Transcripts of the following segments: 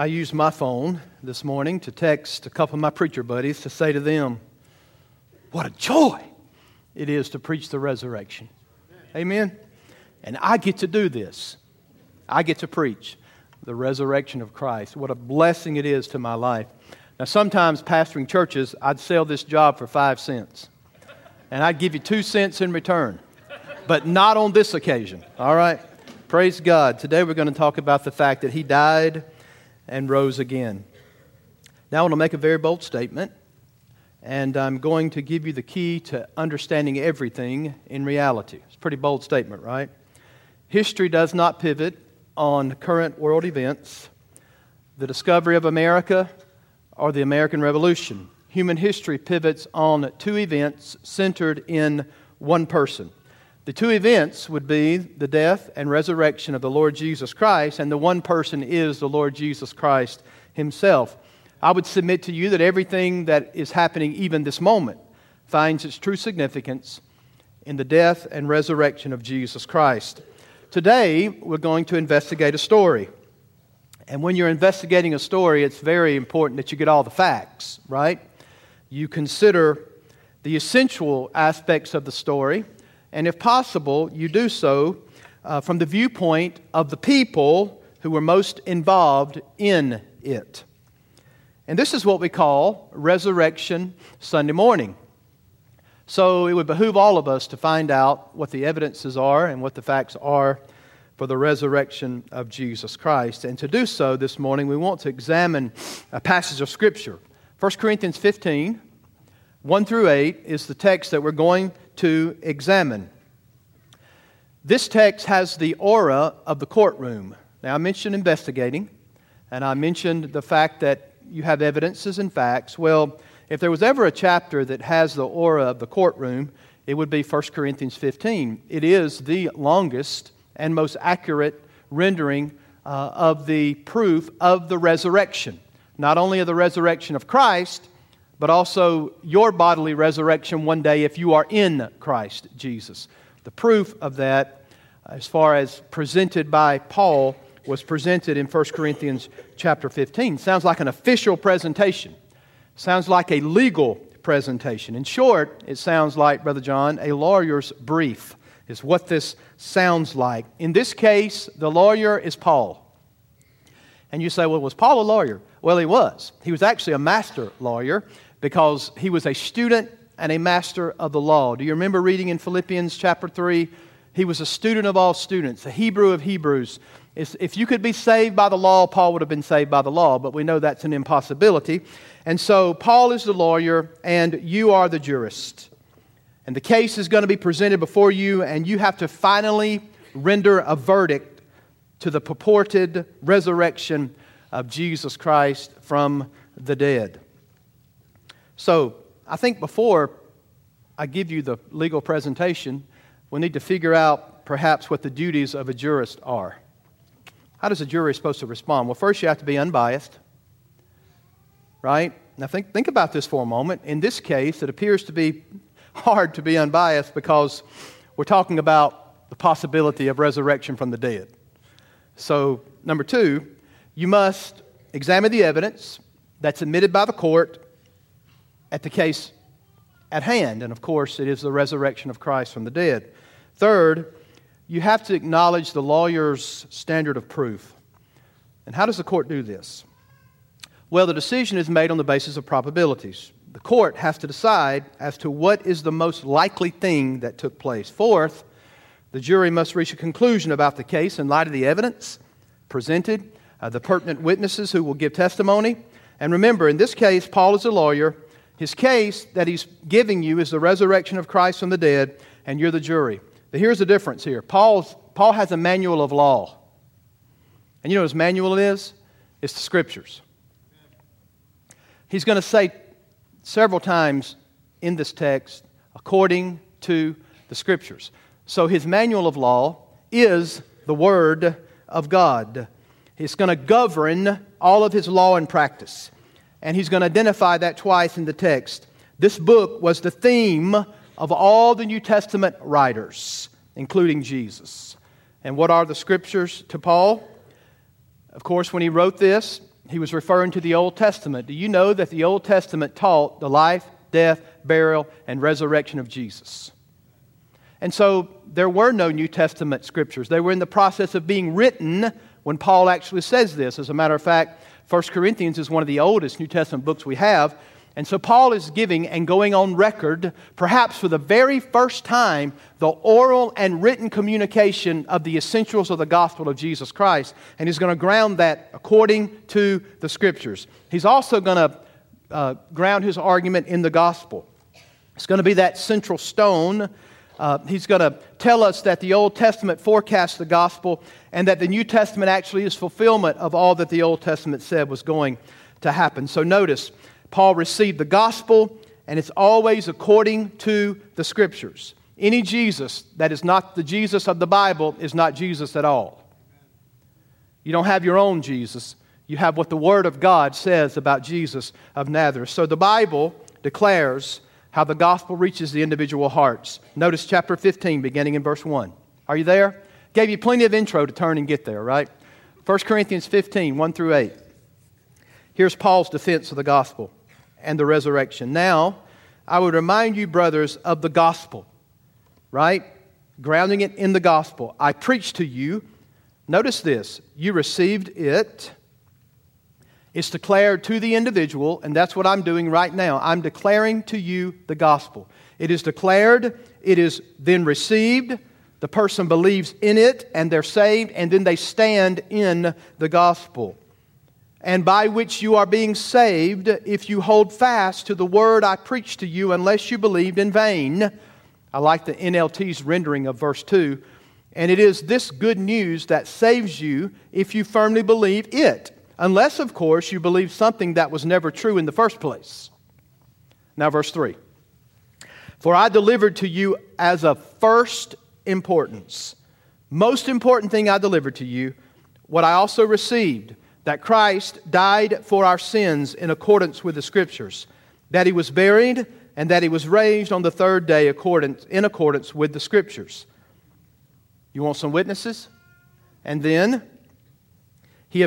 I used my phone this morning to text a couple of my preacher buddies to say to them, what a joy it is to preach the resurrection. Amen? And I get to do this. I get to preach the resurrection of Christ. What a blessing it is to my life. Now, sometimes pastoring churches, I'd sell this job for 5 cents. And I'd give you 2 cents in return. But not on this occasion. All right? Praise God. Today we're going to talk about the fact that He died and rose again. Now I want to make a very bold statement. And I'm going to give you the key to understanding everything in reality. It's a pretty bold statement, right? History does not pivot on current world events, the discovery of America, or the American Revolution. Human history pivots on two events centered in one person. The two events would be the death and resurrection of the Lord Jesus Christ, and the one person is the Lord Jesus Christ Himself. I would submit to you that everything that is happening even this moment finds its true significance in the death and resurrection of Jesus Christ. Today, we're going to investigate a story. And when you're investigating a story, it's very important that you get all the facts, right? You consider the essential aspects of the story, and if possible, you do so from the viewpoint of the people who were most involved in it. And this is what we call Resurrection Sunday morning. So it would behoove all of us to find out what the evidences are and what the facts are for the resurrection of Jesus Christ. And to do so this morning, we want to examine a passage of Scripture. 1 Corinthians 15, 1 through 8 is the text that we're going to examine. This text has the aura of the courtroom. Now, I mentioned investigating, and I mentioned the fact that you have evidences and facts. Well, if there was ever a chapter that has the aura of the courtroom, it would be 1 Corinthians 15. It is the longest and most accurate rendering of the proof of the resurrection. Not only of the resurrection of Christ, but also your bodily resurrection one day if you are in Christ Jesus. The proof of that, as far as presented by Paul, was presented in 1 Corinthians chapter 15. Sounds like an official presentation. Sounds like a legal presentation. In short, it sounds like, Brother John, a lawyer's brief is what this sounds like. In this case, the lawyer is Paul. And you say, well, was Paul a lawyer? Well, he was. He was actually a master lawyer because he was a student and a master of the law. Do you remember reading in Philippians chapter 3? He was a student of all students, a Hebrew of Hebrews. If you could be saved by the law, Paul would have been saved by the law, but we know that's an impossibility. And so Paul is the lawyer and you are the jurist. And the case is going to be presented before you, and you have to finally render a verdict to the purported resurrection of Jesus Christ from the dead. So, I think before I give you the legal presentation, we need to figure out perhaps what the duties of a jurist are. How does a jury supposed to respond? Well, first you have to be unbiased, right? Now think about this for a moment. In this case, it appears to be hard to be unbiased because we're talking about the possibility of resurrection from the dead. So, number two, you must examine the evidence that's admitted by the court at the case at hand. And, of course, it is the resurrection of Christ from the dead. Third, you have to acknowledge the lawyer's standard of proof. And how does the court do this? Well, the decision is made on the basis of probabilities. The court has to decide as to what is the most likely thing that took place. Fourth, the jury must reach a conclusion about the case in light of the evidence presented, the pertinent witnesses who will give testimony. And remember, in this case, Paul is a lawyer. His case that he's giving you is the resurrection of Christ from the dead, and you're the jury. But here's the difference here. Paul has a manual of law. And you know what his manual is? It's the Scriptures. He's going to say several times in this text, according to the Scriptures. So his manual of law is the Word of God. It's going to govern all of his law and practice. And he's going to identify that twice in the text. This book was the theme of all the New Testament writers, including Jesus. And what are the Scriptures to Paul? Of course, when he wrote this, he was referring to the Old Testament. Do you know that the Old Testament taught the life, death, burial, and resurrection of Jesus? And so there were no New Testament scriptures. They were in the process of being written when Paul actually says this. As a matter of fact, 1 Corinthians is one of the oldest New Testament books we have. And so Paul is giving and going on record, perhaps for the very first time, the oral and written communication of the essentials of the gospel of Jesus Christ. And he's going to ground that according to the scriptures. He's also going to ground his argument in the gospel. It's going to be that central stone. He's going to tell us that the Old Testament forecasts the gospel and that the New Testament actually is fulfillment of all that the Old Testament said was going to happen. So notice, Paul received the gospel, and it's always according to the scriptures. Any Jesus that is not the Jesus of the Bible is not Jesus at all. You don't have your own Jesus. You have what the Word of God says about Jesus of Nazareth. So the Bible declares how the gospel reaches the individual hearts. Notice chapter 15, beginning in verse 1. Are you there? Gave you plenty of intro to turn and get there, right? 1 Corinthians 15, 1 through 8. Here's Paul's defense of the gospel and the resurrection. Now, I would remind you, brothers, of the gospel, right? Grounding it in the gospel. I preached to you. Notice this. You received it. It's declared to the individual, and that's what I'm doing right now. I'm declaring to you the gospel. It is declared. It is then received. The person believes in it, and they're saved, and then they stand in the gospel. And by which you are being saved, if you hold fast to the word I preached to you, unless you believed in vain. I like the NLT's rendering of verse 2. And it is this good news that saves you if you firmly believe it. Unless, of course, you believe something that was never true in the first place. Now verse 3. For I delivered to you as of first importance. Most important thing I delivered to you, what I also received. That Christ died for our sins in accordance with the Scriptures, that He was buried, and that He was raised on the third day in accordance with the Scriptures. You want some witnesses? And then, He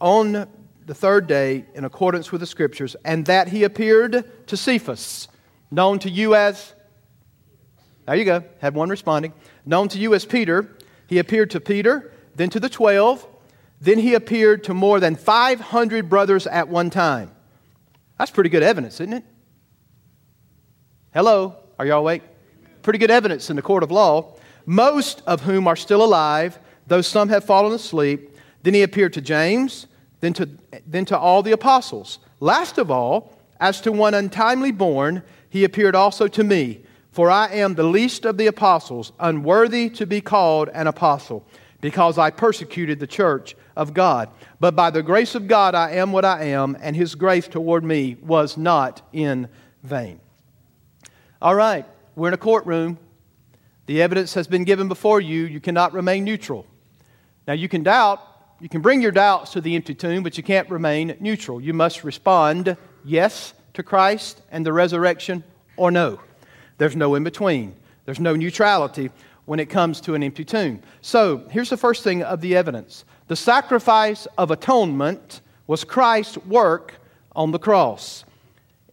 on the third day in accordance with the Scriptures, and that He appeared to Cephas, known to you as... There you go, had one responding. Known to you as Peter. He appeared to Peter, then to the 12... Then he appeared to more than 500 brothers at one time. That's pretty good evidence, isn't it? Hello, are y'all awake? Pretty good evidence in the court of law. Most of whom are still alive, though some have fallen asleep. Then he appeared to James, then to all the apostles. Last of all, as to one untimely born, he appeared also to me. For I am the least of the apostles, unworthy to be called an apostle, because I persecuted the church of God. But by the grace of God I am what I am, and His grace toward me was not in vain. All right, we're in a courtroom. The evidence has been given before you. You cannot remain neutral. Now you can doubt, you can bring your doubts to the empty tomb, but you can't remain neutral. You must respond yes to Christ and the resurrection, or no. There's no in between. There's no neutrality when it comes to an empty tomb. So, here's the first thing of the evidence. The sacrifice of atonement was Christ's work on the cross.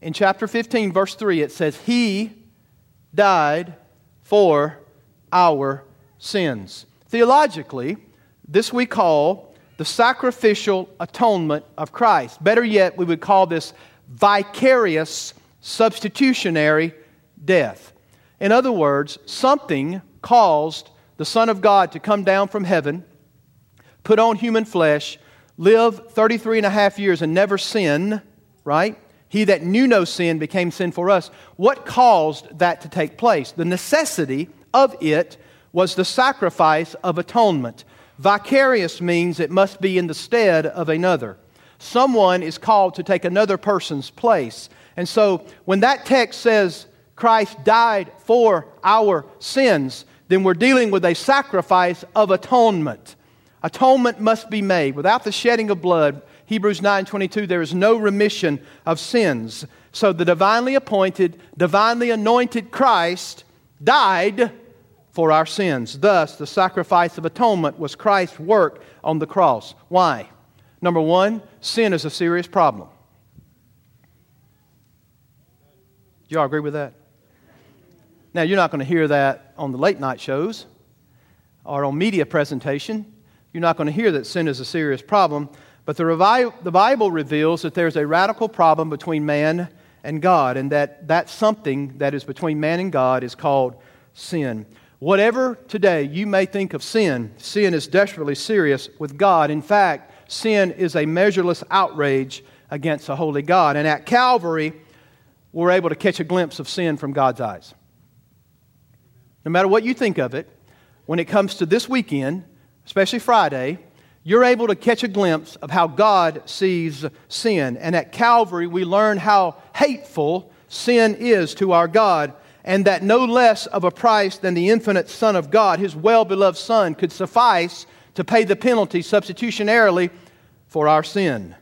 In chapter 15, verse 3, it says, He died for our sins. Theologically, this we call the sacrificial atonement of Christ. Better yet, we would call this vicarious substitutionary death. In other words, something caused the Son of God to come down from heaven, put on human flesh, live 33 and a half years and never sin, right? He that knew no sin became sin for us. What caused that to take place? The necessity of it was the sacrifice of atonement. Vicarious means it must be in the stead of another. Someone is called to take another person's place. And so when that text says Christ died for our sins, then we're dealing with a sacrifice of atonement. Atonement must be made. Without the shedding of blood, Hebrews 9:22, there is no remission of sins. So the divinely appointed, divinely anointed Christ died for our sins. Thus, the sacrifice of atonement was Christ's work on the cross. Why? Number one, sin is a serious problem. Do y'all agree with that? Now, you're not going to hear that on the late night shows or on media presentation. You're not going to hear that sin is a serious problem. But the Bible reveals that there's a radical problem between man and God, and that something that is between man and God is called sin. Whatever today you may think of sin, sin is desperately serious with God. In fact, sin is a measureless outrage against a holy God. And at Calvary, we're able to catch a glimpse of sin from God's eyes. No matter what you think of it, when it comes to this weekend, especially Friday, you're able to catch a glimpse of how God sees sin. And at Calvary, we learn how hateful sin is to our God, and that no less of a price than the infinite Son of God, His well-beloved Son, could suffice to pay the penalty substitutionarily for our sin.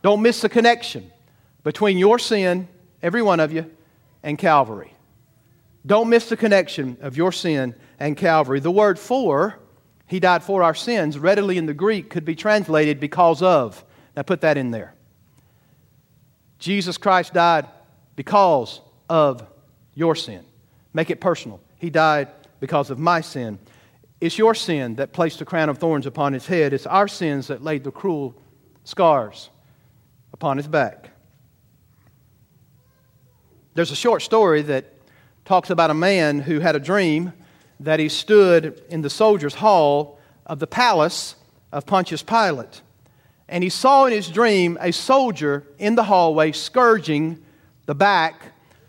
Don't miss the connection between your sin, every one of you, and Calvary. Don't miss the connection of your sin and Calvary. The word for, He died for our sins, readily in the Greek could be translated because of. Now put that in there. Jesus Christ died because of your sin. Make it personal. He died because of my sin. It's your sin that placed the crown of thorns upon His head. It's our sins that laid the cruel scars upon His back. There's a short story that talks about a man who had a dream that he stood in the soldiers' hall of the palace of Pontius Pilate. And he saw in his dream a soldier in the hallway scourging the back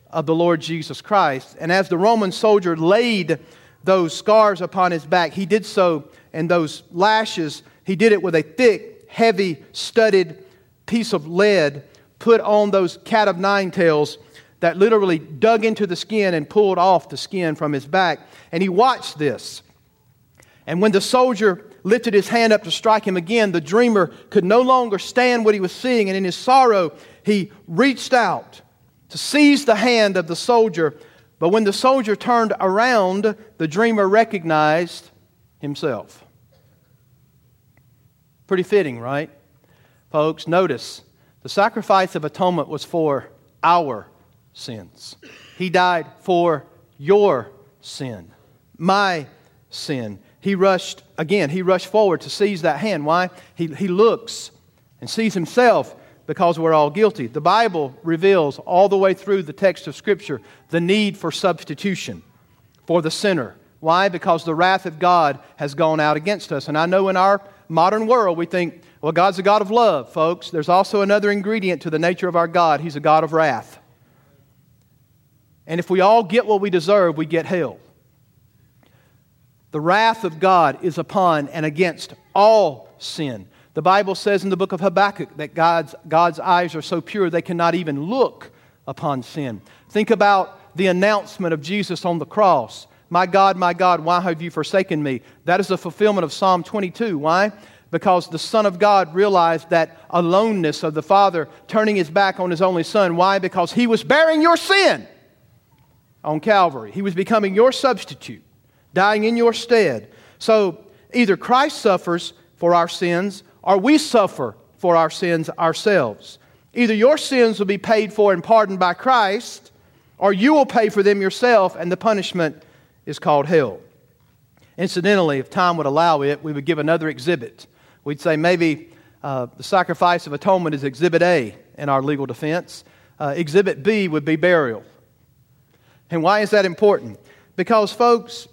of the Lord Jesus Christ. And as the Roman soldier laid those scars upon His back, he did so, and those lashes, he did it with a thick, heavy, studded piece of lead put on those cat of nine tails that literally dug into the skin and pulled off the skin from his back. And he watched this. And when the soldier lifted his hand up to strike him again, the dreamer could no longer stand what he was seeing. And in his sorrow, he reached out to seize the hand of the soldier. But when the soldier turned around, the dreamer recognized himself. Pretty fitting, right? Folks, notice the sacrifice of atonement was for our sins. He died for your sin, my sin. He rushed forward to seize that hand. Why? He looks and sees himself, because we're all guilty. The Bible reveals all the way through the text of Scripture the need for substitution for the sinner. Why? Because the wrath of God has gone out against us. And I know in our modern world we think, well, God's a God of love, folks. There's also another ingredient to the nature of our God. He's a God of wrath. And if we all get what we deserve, we get hell. The wrath of God is upon and against all sin. The Bible says in the book of Habakkuk that God's eyes are so pure they cannot even look upon sin. Think about the announcement of Jesus on the cross. My God, why have you forsaken me? That is the fulfillment of Psalm 22. Why? Because the Son of God realized that aloneness of the Father turning His back on His only Son. Why? Because He was bearing your sin on Calvary. He was becoming your substitute, dying in your stead. So either Christ suffers for our sins, or we suffer for our sins ourselves. Either your sins will be paid for and pardoned by Christ, or you will pay for them yourself, and the punishment is called hell. Incidentally, if time would allow it, we would give another exhibit. We'd say maybe the sacrifice of atonement is Exhibit A in our legal defense. Exhibit B would be burial. And why is that important? Because, folks,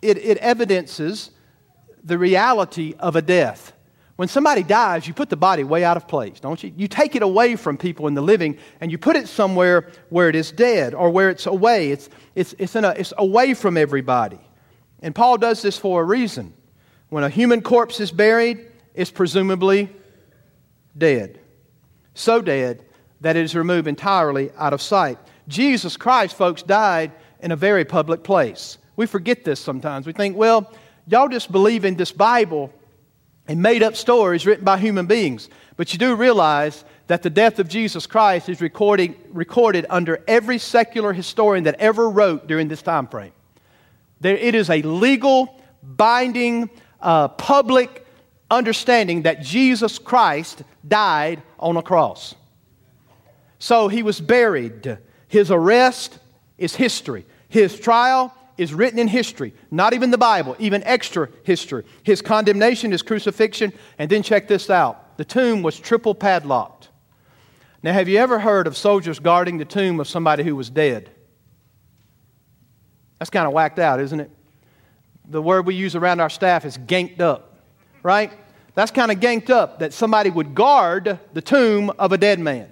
it evidences the reality of a death. When somebody dies, you put the body way out of place, don't you? You take it away from people in the living, and you put it somewhere where it is dead or where it's away. It's away from everybody. And Paul does this for a reason. When a human corpse is buried, it's presumably dead. So dead that it is removed entirely out of sight. Jesus Christ, folks, died in a very public place. We forget this sometimes. We think, well, y'all just believe in this Bible and made up stories written by human beings. But you do realize that the death of Jesus Christ is recorded under every secular historian that ever wrote during this time frame. It is a legal, binding, public understanding that Jesus Christ died on a cross. So he was buried. His arrest is history. His trial is written in history, not even the Bible, even extra history. His condemnation, his crucifixion, and then check this out. The tomb was triple padlocked. Now, have you ever heard of soldiers guarding the tomb of somebody who was dead? That's kind of whacked out, isn't it? The word we use around our staff is ganked up, right? That's kind of ganked up that somebody would guard the tomb of a dead man.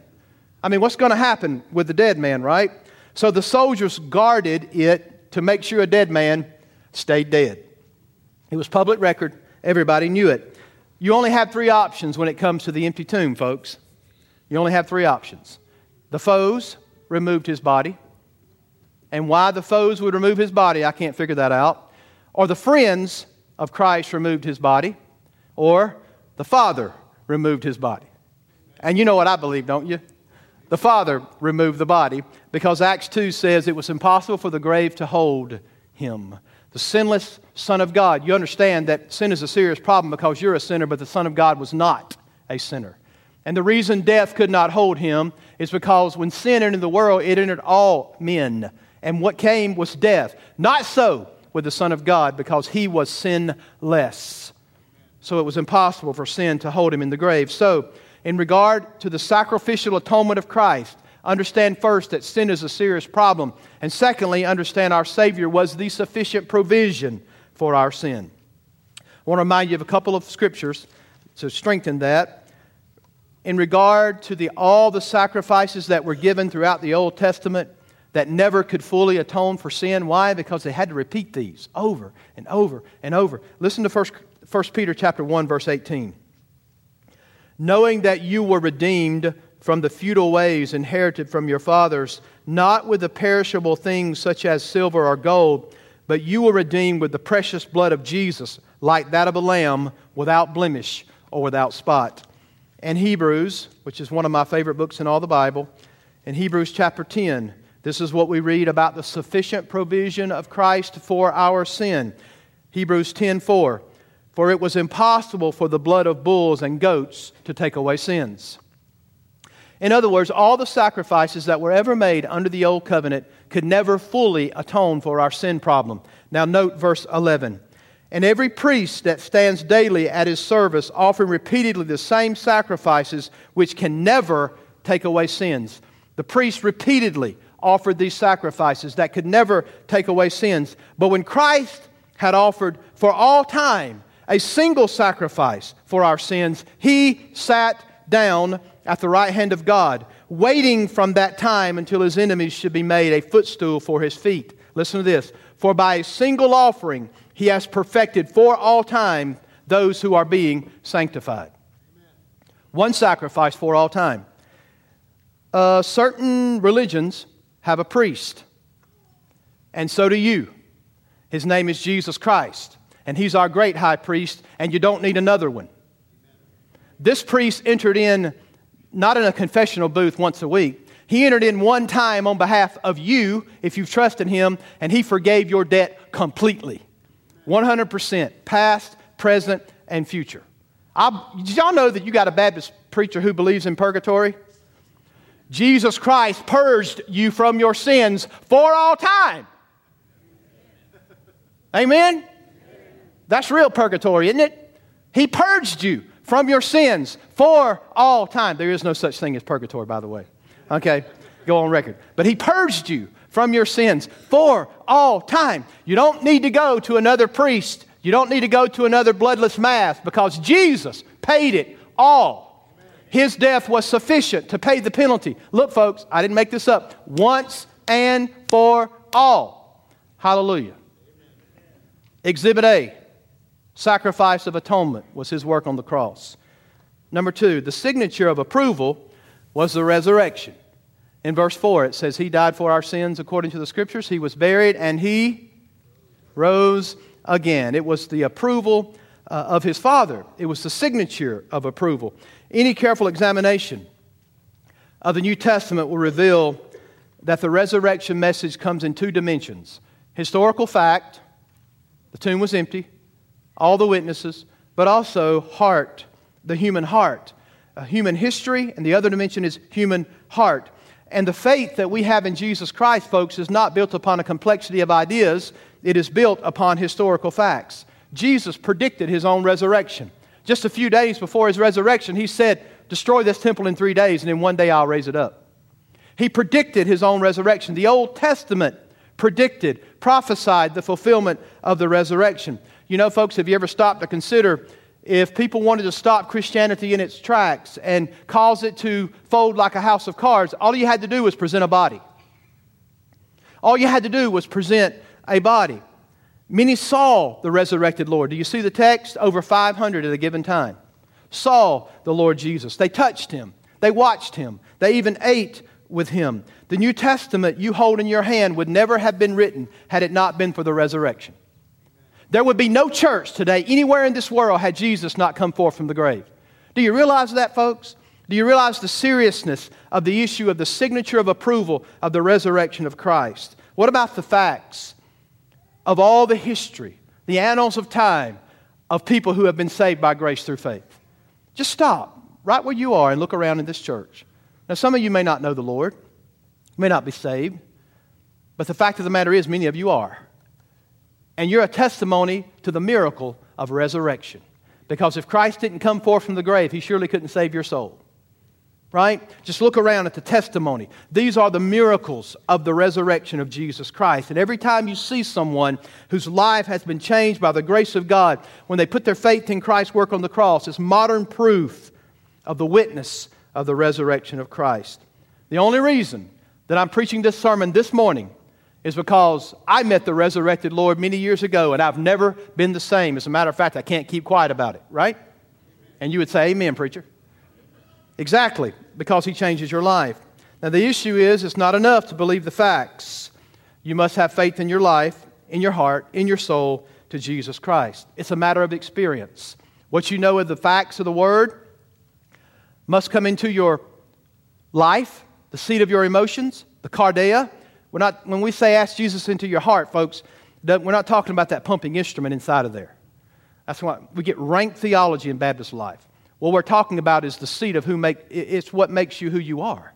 I mean, what's going to happen with the dead man, right? So the soldiers guarded it to make sure a dead man stayed dead. It was public record. Everybody knew it. You only have three options when it comes to the empty tomb, folks. You only have three options. The foes removed his body. And why the foes would remove his body, I can't figure that out. Or the friends of Christ removed his body. Or the Father removed his body. And you know what I believe, don't you? The Father removed the body because Acts 2 says it was impossible for the grave to hold him. The sinless Son of God. You understand that sin is a serious problem because you're a sinner, but the Son of God was not a sinner. And the reason death could not hold him is because when sin entered the world, it entered all men. And what came was death. Not so with the Son of God because he was sinless. So it was impossible for sin to hold him in the grave. So, in regard to the sacrificial atonement of Christ, understand first that sin is a serious problem. And secondly, understand our Savior was the sufficient provision for our sin. I want to remind you of a couple of scriptures to strengthen that. In regard to all the sacrifices that were given throughout the Old Testament that never could fully atone for sin. Why? Because they had to repeat these over and over and over. Listen to 1 Peter chapter 1, verse 18. Knowing that you were redeemed from the futile ways inherited from your fathers, not with the perishable things such as silver or gold, but you were redeemed with the precious blood of Jesus, like that of a lamb, without blemish or without spot. And Hebrews, which is one of my favorite books in all the Bible, in Hebrews chapter 10, this is what we read about the sufficient provision of Christ for our sin. Hebrews 10:4. For it was impossible for the blood of bulls and goats to take away sins. In other words, all the sacrifices that were ever made under the Old Covenant could never fully atone for our sin problem. Now note verse 11. And every priest that stands daily at his service offering repeatedly the same sacrifices which can never take away sins. The priest repeatedly offered these sacrifices that could never take away sins. But when Christ had offered for all time a single sacrifice for our sins, he sat down at the right hand of God, waiting from that time until his enemies should be made a footstool for his feet. Listen to this. For by a single offering, he has perfected for all time those who are being sanctified. One sacrifice for all time. Certain religions have a priest. And so do you. His name is Jesus Christ. And he's our great high priest, and you don't need another one. This priest entered in, not in a confessional booth once a week. He entered in one time on behalf of you, if you've trusted him, and he forgave your debt completely. 100%, past, present, and future. Did y'all know that you got a Baptist preacher who believes in purgatory? Jesus Christ purged you from your sins for all time. Amen? That's real purgatory, isn't it? He purged you from your sins for all time. There is no such thing as purgatory, by the way. Okay, go on record. But he purged you from your sins for all time. You don't need to go to another priest. You don't need to go to another bloodless mass because Jesus paid it all. His death was sufficient to pay the penalty. Look, folks, I didn't make this up. Once and for all. Hallelujah. Exhibit A. Sacrifice of atonement was his work on the cross. Number two, the signature of approval was the resurrection. In verse 4, it says he died for our sins according to the scriptures. He was buried and he rose again. It was the approval of his Father. It was the signature of approval. Any careful examination of the New Testament will reveal that the resurrection message comes in two dimensions. Historical fact, the tomb was empty. All the witnesses, but also heart, the human heart. Human history, and the other dimension is human heart. And the faith that we have in Jesus Christ, folks, is not built upon a complexity of ideas. It is built upon historical facts. Jesus predicted His own resurrection. Just a few days before His resurrection, He said, "Destroy this temple in 3 days, and in 1 day I'll raise it up." He predicted His own resurrection. The Old Testament predicted, prophesied the fulfillment of the resurrection. You know, folks, have you ever stopped to consider if people wanted to stop Christianity in its tracks and cause it to fold like a house of cards, all you had to do was present a body. All you had to do was present a body. Many saw the resurrected Lord. Do you see the text? Over 500 at a given time saw the Lord Jesus. They touched Him. They watched Him. They even ate with Him. The New Testament you hold in your hand would never have been written had it not been for the resurrection. There would be no church today anywhere in this world had Jesus not come forth from the grave. Do you realize that, folks? Do you realize the seriousness of the issue of the signature of approval of the resurrection of Christ? What about the facts of all the history, the annals of time, of people who have been saved by grace through faith? Just stop right where you are and look around in this church. Now, some of you may not know the Lord, may not be saved, but the fact of the matter is many of you are. And you're a testimony to the miracle of resurrection. Because if Christ didn't come forth from the grave, He surely couldn't save your soul. Right? Just look around at the testimony. These are the miracles of the resurrection of Jesus Christ. And every time you see someone whose life has been changed by the grace of God, when they put their faith in Christ's work on the cross, it's modern proof of the witness of the resurrection of Christ. The only reason that I'm preaching this sermon this morning is because I met the resurrected Lord many years ago, and I've never been the same. As a matter of fact, I can't keep quiet about it, right? And you would say, amen, preacher. Exactly, because He changes your life. Now, the issue is, it's not enough to believe the facts. You must have faith in your life, in your heart, in your soul, to Jesus Christ. It's a matter of experience. What you know of the facts of the Word must come into your life, the seat of your emotions, the cardia. When we say ask Jesus into your heart, folks, we're not talking about that pumping instrument inside of there. That's why we get rank theology in Baptist life. What we're talking about is the seat of it's what makes you who you are.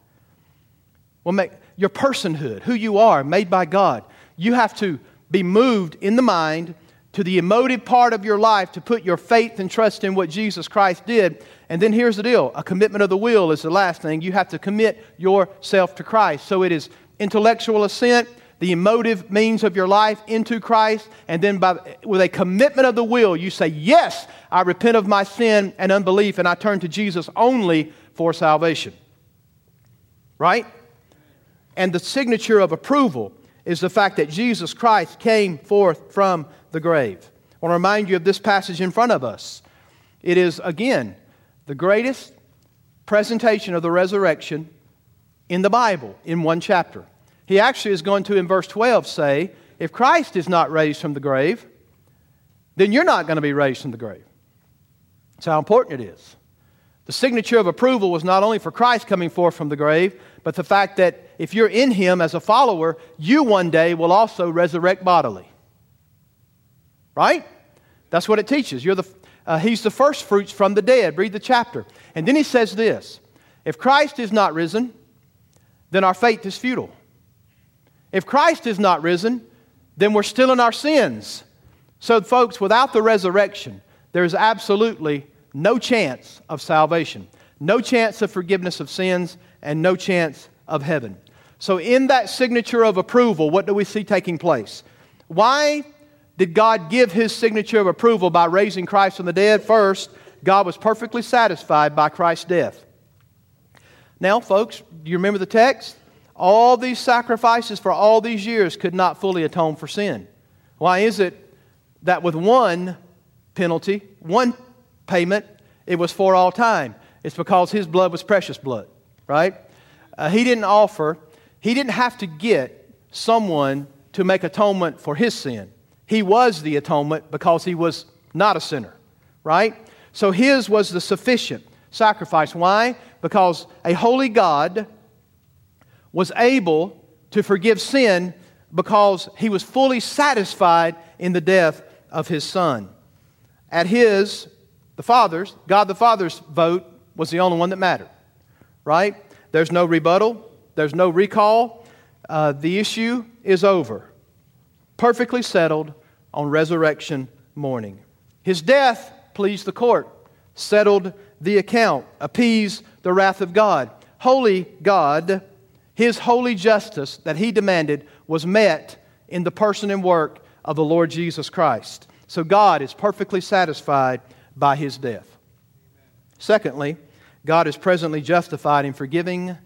Your personhood, who you are, made by God. You have to be moved in the mind to the emotive part of your life to put your faith and trust in what Jesus Christ did. And then here's the deal. A commitment of the will is the last thing. You have to commit yourself to Christ. So it is intellectual assent, the emotive means of your life into Christ, and then with a commitment of the will, you say, yes, I repent of my sin and unbelief, and I turn to Jesus only for salvation. Right? And the signature of approval is the fact that Jesus Christ came forth from the grave. I want to remind you of this passage in front of us. It is, again, the greatest presentation of the resurrection in the Bible, in one chapter. He actually is going to, in verse 12, say, if Christ is not raised from the grave, then you're not going to be raised from the grave. That's how important it is. The signature of approval was not only for Christ coming forth from the grave, but the fact that if you're in Him as a follower, you one day will also resurrect bodily. Right? That's what it teaches. He's the first fruits from the dead. Read the chapter. And then he says this, if Christ is not risen, then our faith is futile. If Christ is not risen, then we're still in our sins. So, folks, without the resurrection, there is absolutely no chance of salvation, no chance of forgiveness of sins, and no chance of heaven. So in that signature of approval, what do we see taking place? Why did God give His signature of approval by raising Christ from the dead? First, God was perfectly satisfied by Christ's death. Now, folks, do you remember the text? All these sacrifices for all these years could not fully atone for sin. Why is it that with one penalty, one payment, it was for all time? It's because His blood was precious blood, right? He didn't have to get someone to make atonement for His sin. He was the atonement because He was not a sinner, right? So His was the sufficient sacrifice. Why? Because a holy God was able to forgive sin because He was fully satisfied in the death of His Son. At His the Father's, God the Father's vote was the only one that mattered, right? There's no rebuttal. There's no recall. The issue is over. Perfectly settled on resurrection morning. His death pleased the court, settled the account, appeased the wrath of God. Holy God, His holy justice that He demanded was met in the person and work of the Lord Jesus Christ. So God is perfectly satisfied by His death. Secondly, God is presently justified in forgiving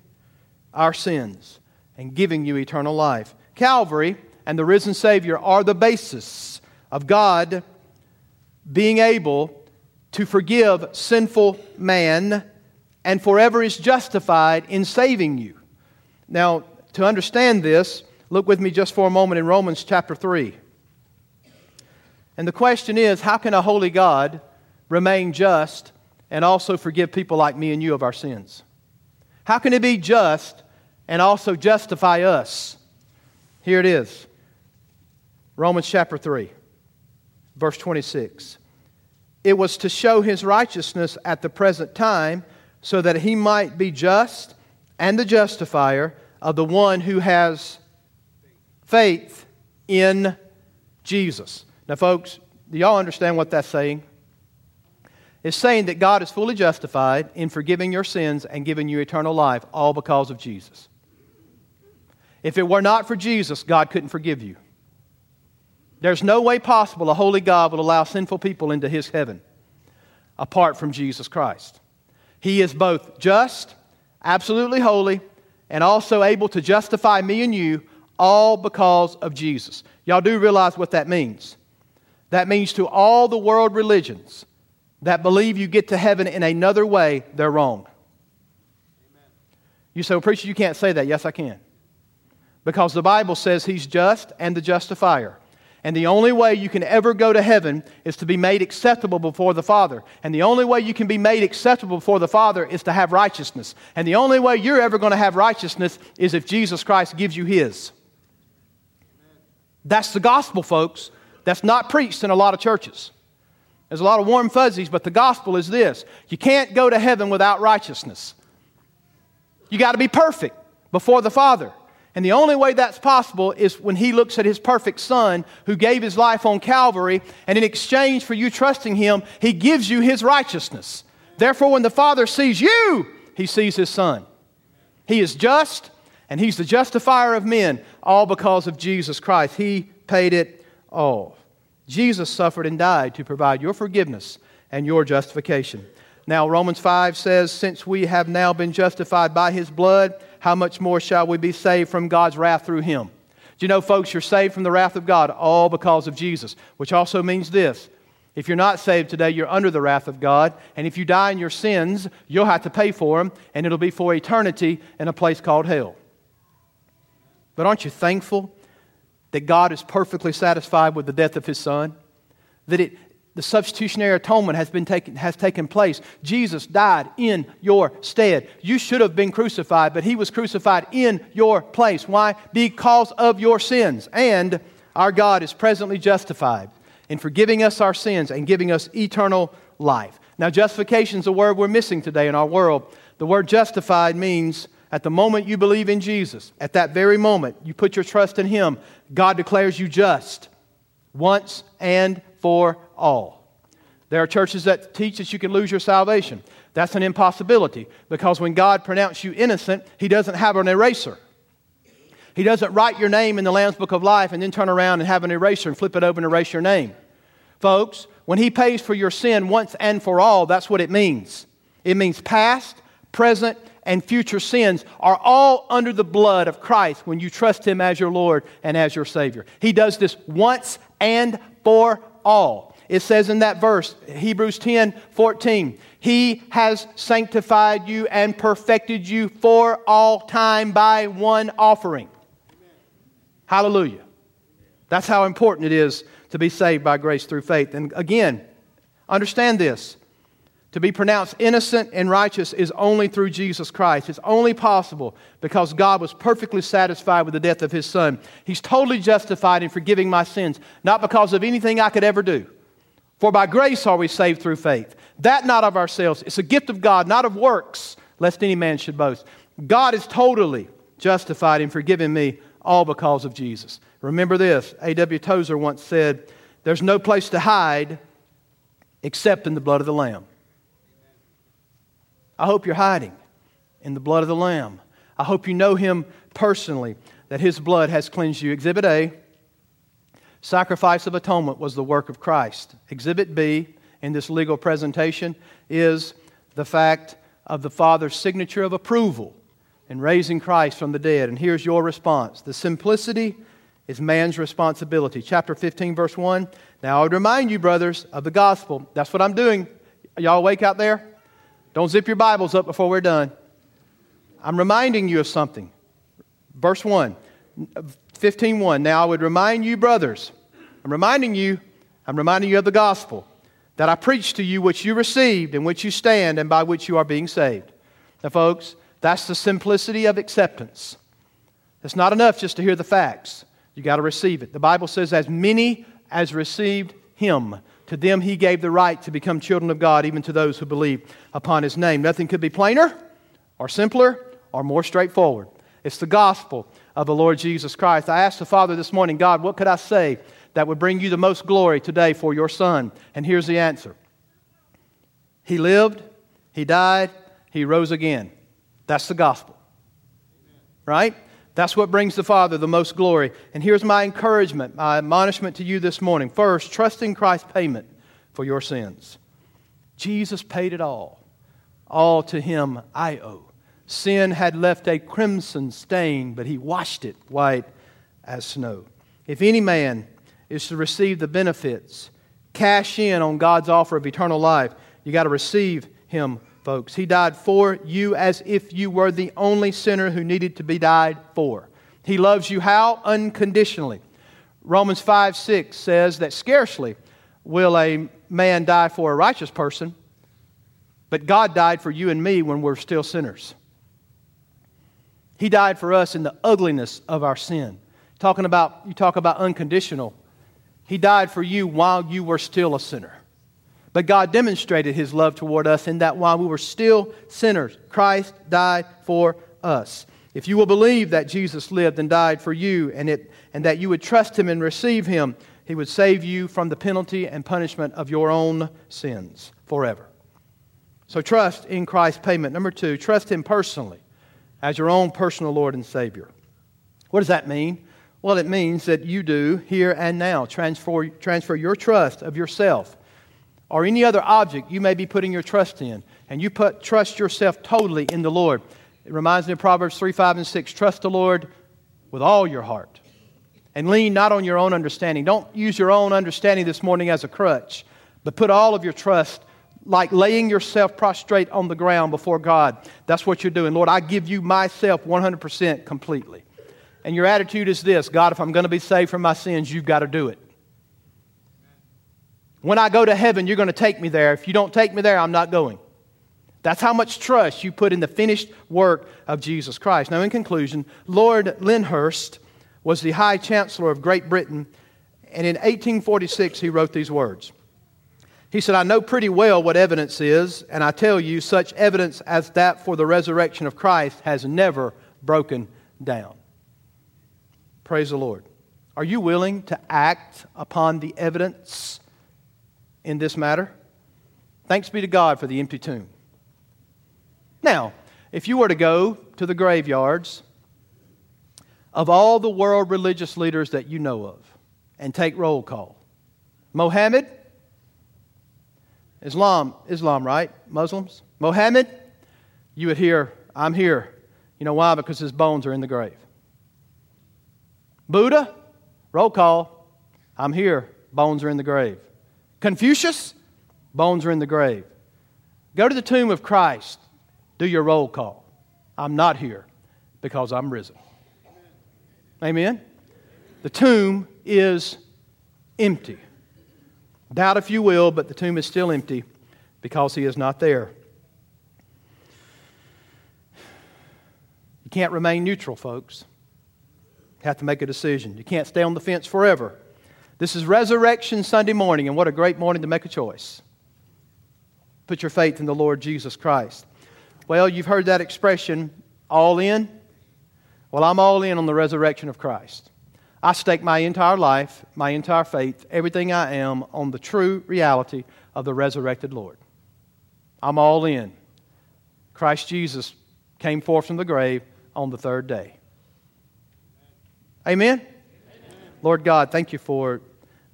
our sins and giving you eternal life. Calvary and the risen Savior are the basis of God being able to forgive sinful man and forever is justified in saving you. Now, to understand this, look with me just for a moment in Romans chapter 3. And the question is, how can a holy God remain just and also forgive people like me and you of our sins? How can He be just and also justify us? Here it is. Romans chapter 3, verse 26. It was to show His righteousness at the present time so that He might be just and the justifier of the one who has faith in Jesus. Now, folks, do y'all understand what that's saying? It's saying that God is fully justified in forgiving your sins and giving you eternal life, all because of Jesus. If it were not for Jesus, God couldn't forgive you. There's no way possible a holy God will allow sinful people into His heaven apart from Jesus Christ. He is both just, absolutely holy, and also able to justify me and you, all because of Jesus. Y'all do realize what that means. That means to all the world religions that believe you get to heaven in another way, they're wrong. Amen. You say, well, preacher, you can't say that. Yes, I can. Because the Bible says He's just and the justifier. And the only way you can ever go to heaven is to be made acceptable before the Father. And the only way you can be made acceptable before the Father is to have righteousness. And the only way you're ever going to have righteousness is if Jesus Christ gives you His. Amen. That's the gospel, folks. That's not preached in a lot of churches. There's a lot of warm fuzzies, but the gospel is this. You can't go to heaven without righteousness. You got to be perfect before the Father. And the only way that's possible is when He looks at His perfect Son who gave His life on Calvary, and in exchange for you trusting Him, He gives you His righteousness. Therefore, when the Father sees you, He sees His Son. He is just, and He's the justifier of men, all because of Jesus Christ. He paid it all. Jesus suffered and died to provide your forgiveness and your justification. Now, Romans 5 says, since we have now been justified by His blood, how much more shall we be saved from God's wrath through Him? Do you know, folks, you're saved from the wrath of God all because of Jesus, which also means this. If you're not saved today, you're under the wrath of God. And if you die in your sins, you'll have to pay for them, and it'll be for eternity in a place called hell. But aren't you thankful that God is perfectly satisfied with the death of His Son? That the substitutionary atonement has taken place. Jesus died in your stead. You should have been crucified, but He was crucified in your place. Why? Because of your sins. And our God is presently justified in forgiving us our sins and giving us eternal life. Now, justification is a word we're missing today in our world. The word justified means at the moment you believe in Jesus, at that very moment you put your trust in Him, God declares you just once and for all. There are churches that teach that you can lose your salvation. That's an impossibility, because when God pronounced you innocent, He doesn't have an eraser. He doesn't write your name in the Lamb's Book of Life and then turn around and have an eraser and flip it over and erase your name. Folks, when He pays for your sin once and for all, that's what it means. It means past, present, and future sins are all under the blood of Christ when you trust Him as your Lord and as your Savior. He does this once and for all. It says in that verse, Hebrews 10:14, He has sanctified you and perfected you for all time by one offering. Amen. Hallelujah. That's how important it is to be saved by grace through faith. And again, understand this. To be pronounced innocent and righteous is only through Jesus Christ. It's only possible because God was perfectly satisfied with the death of His Son. He's totally justified in forgiving my sins, not because of anything I could ever do. For by grace are we saved through faith, That not of ourselves. It's a gift of God, not of works, lest any man should boast. God is totally justified in forgiving me, all because of Jesus. Remember this, A.W. Tozer once said, there's no place to hide except in the blood of the Lamb. I hope you're hiding in the blood of the Lamb. I hope you know Him personally, that His blood has cleansed you. Exhibit A, sacrifice of atonement was the work of Christ. Exhibit B, in this legal presentation, is the fact of the Father's signature of approval in raising Christ from the dead. And here's your response. The simplicity is man's responsibility. Chapter 15, verse 1. Now I would remind you, brothers, of the gospel. That's what I'm doing. Are y'all awake out there? Don't zip your Bibles up before we're done. I'm reminding you of something. Verse 1, 15:1. Now I would remind you, brothers. I'm reminding you of the gospel that I preached to you, which you received, in which you stand, and by which you are being saved. Now, folks, that's the simplicity of acceptance. It's not enough just to hear the facts. You got to receive it. The Bible says, as many as received Him, to them He gave the right to become children of God, even to those who believe upon His name. Nothing could be plainer or simpler or more straightforward. It's the gospel of the Lord Jesus Christ. I asked the Father this morning, God, what could I say that would bring you the most glory today for your Son? And here's the answer. He lived, He died, He rose again. That's the gospel, right? That's what brings the Father the most glory. And here's my encouragement, my admonishment to you this morning. First, trust in Christ's payment for your sins. Jesus paid it all. All to Him I owe. Sin had left a crimson stain, but He washed it white as snow. If any man is to receive the benefits, cash in on God's offer of eternal life, you got to receive Him, folks. He died for you as if you were the only sinner who needed to be died for. He loves you how? Unconditionally. Romans 5:6 says that scarcely will a man die for a righteous person, but God died for you and me when we're still sinners. He died for us in the ugliness of our sin. You talk about unconditional. He died for you while you were still a sinner. But God demonstrated His love toward us in that while we were still sinners, Christ died for us. If you will believe that Jesus lived and died for you and that you would trust Him and receive Him, He would save you from the penalty and punishment of your own sins forever. So trust in Christ's payment. Number two, trust Him personally, as your own personal Lord and Savior. What does that mean? Well, it means that you do here and now. Transfer your trust of yourself or any other object you may be putting your trust in. And you trust yourself totally in the Lord. It reminds me of Proverbs 3, 5, and 6. Trust the Lord with all your heart. And lean not on your own understanding. Don't use your own understanding this morning as a crutch. But put all of your trust, like laying yourself prostrate on the ground before God. That's what you're doing. Lord, I give you myself 100% completely. And your attitude is this: God, if I'm going to be saved from my sins, you've got to do it. When I go to heaven, you're going to take me there. If you don't take me there, I'm not going. That's how much trust you put in the finished work of Jesus Christ. Now, in conclusion, Lord Lyndhurst was the High Chancellor of Great Britain, and in 1846 he wrote these words. He said, I know pretty well what evidence is, and I tell you, such evidence as that for the resurrection of Christ has never broken down. Praise the Lord. Are you willing to act upon the evidence in this matter? Thanks be to God for the empty tomb. Now, if you were to go to the graveyards of all the world religious leaders that you know of and take roll call, Mohammed, Islam, right? Muslims? Mohammed, you would hear, I'm here. You know why? Because his bones are in the grave. Buddha, roll call, I'm here. Bones are in the grave. Confucius, bones are in the grave. Go to the tomb of Christ. Do your roll call. I'm not here because I'm risen. Amen? The tomb is empty. Doubt if you will, but the tomb is still empty because he is not there. You can't remain neutral, folks. You have to make a decision. You can't stay on the fence forever. This is Resurrection Sunday morning, and what a great morning to make a choice. Put your faith in the Lord Jesus Christ. Well, you've heard that expression, all in. Well, I'm all in on the resurrection of Christ. I stake my entire life, my entire faith, everything I am on the true reality of the resurrected Lord. I'm all in. Christ Jesus came forth from the grave on the third day. Amen? Amen. Lord God, thank you for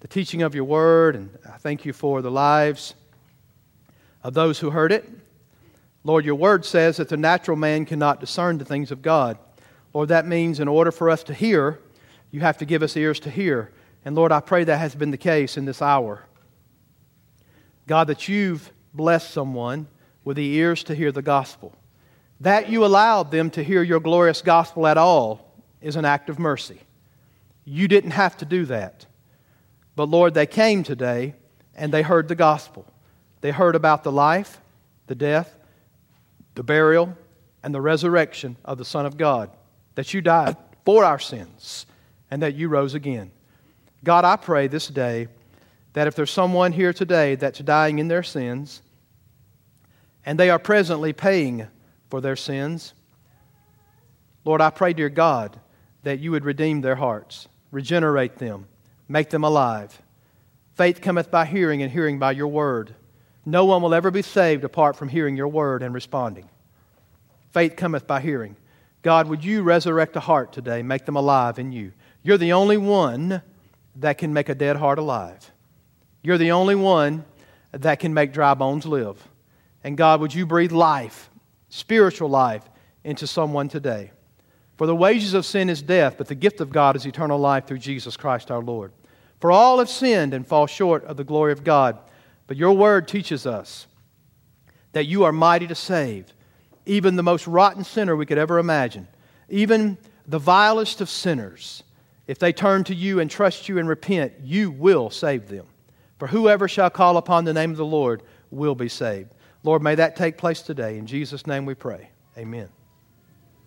the teaching of your word, and I thank you for the lives of those who heard it. Lord, your word says that the natural man cannot discern the things of God. Lord, that means in order for us to hear, you have to give us ears to hear. And Lord, I pray that has been the case in this hour. God, that you've blessed someone with the ears to hear the gospel. That you allowed them to hear your glorious gospel at all is an act of mercy. You didn't have to do that. But Lord, they came today and they heard the gospel. They heard about the life, the death, the burial, and the resurrection of the Son of God. That you died for our sins and that you rose again. God, I pray this day that if there's someone here today that's dying in their sins and they are presently paying for their sins, Lord, I pray, dear God, that you would redeem their hearts, regenerate them, make them alive. Faith cometh by hearing, and hearing by your word. No one will ever be saved apart from hearing your word and responding. Faith cometh by hearing. God, would you resurrect a heart today, make them alive in you? You're the only one that can make a dead heart alive. You're the only one that can make dry bones live. And God, would you breathe life, spiritual life, into someone today? For the wages of sin is death, but the gift of God is eternal life through Jesus Christ our Lord. For all have sinned and fall short of the glory of God. But your word teaches us that you are mighty to save, even the most rotten sinner we could ever imagine, even the vilest of sinners. If they turn to you and trust you and repent, you will save them. For whoever shall call upon the name of the Lord will be saved. Lord, may that take place today. In Jesus' name we pray. Amen.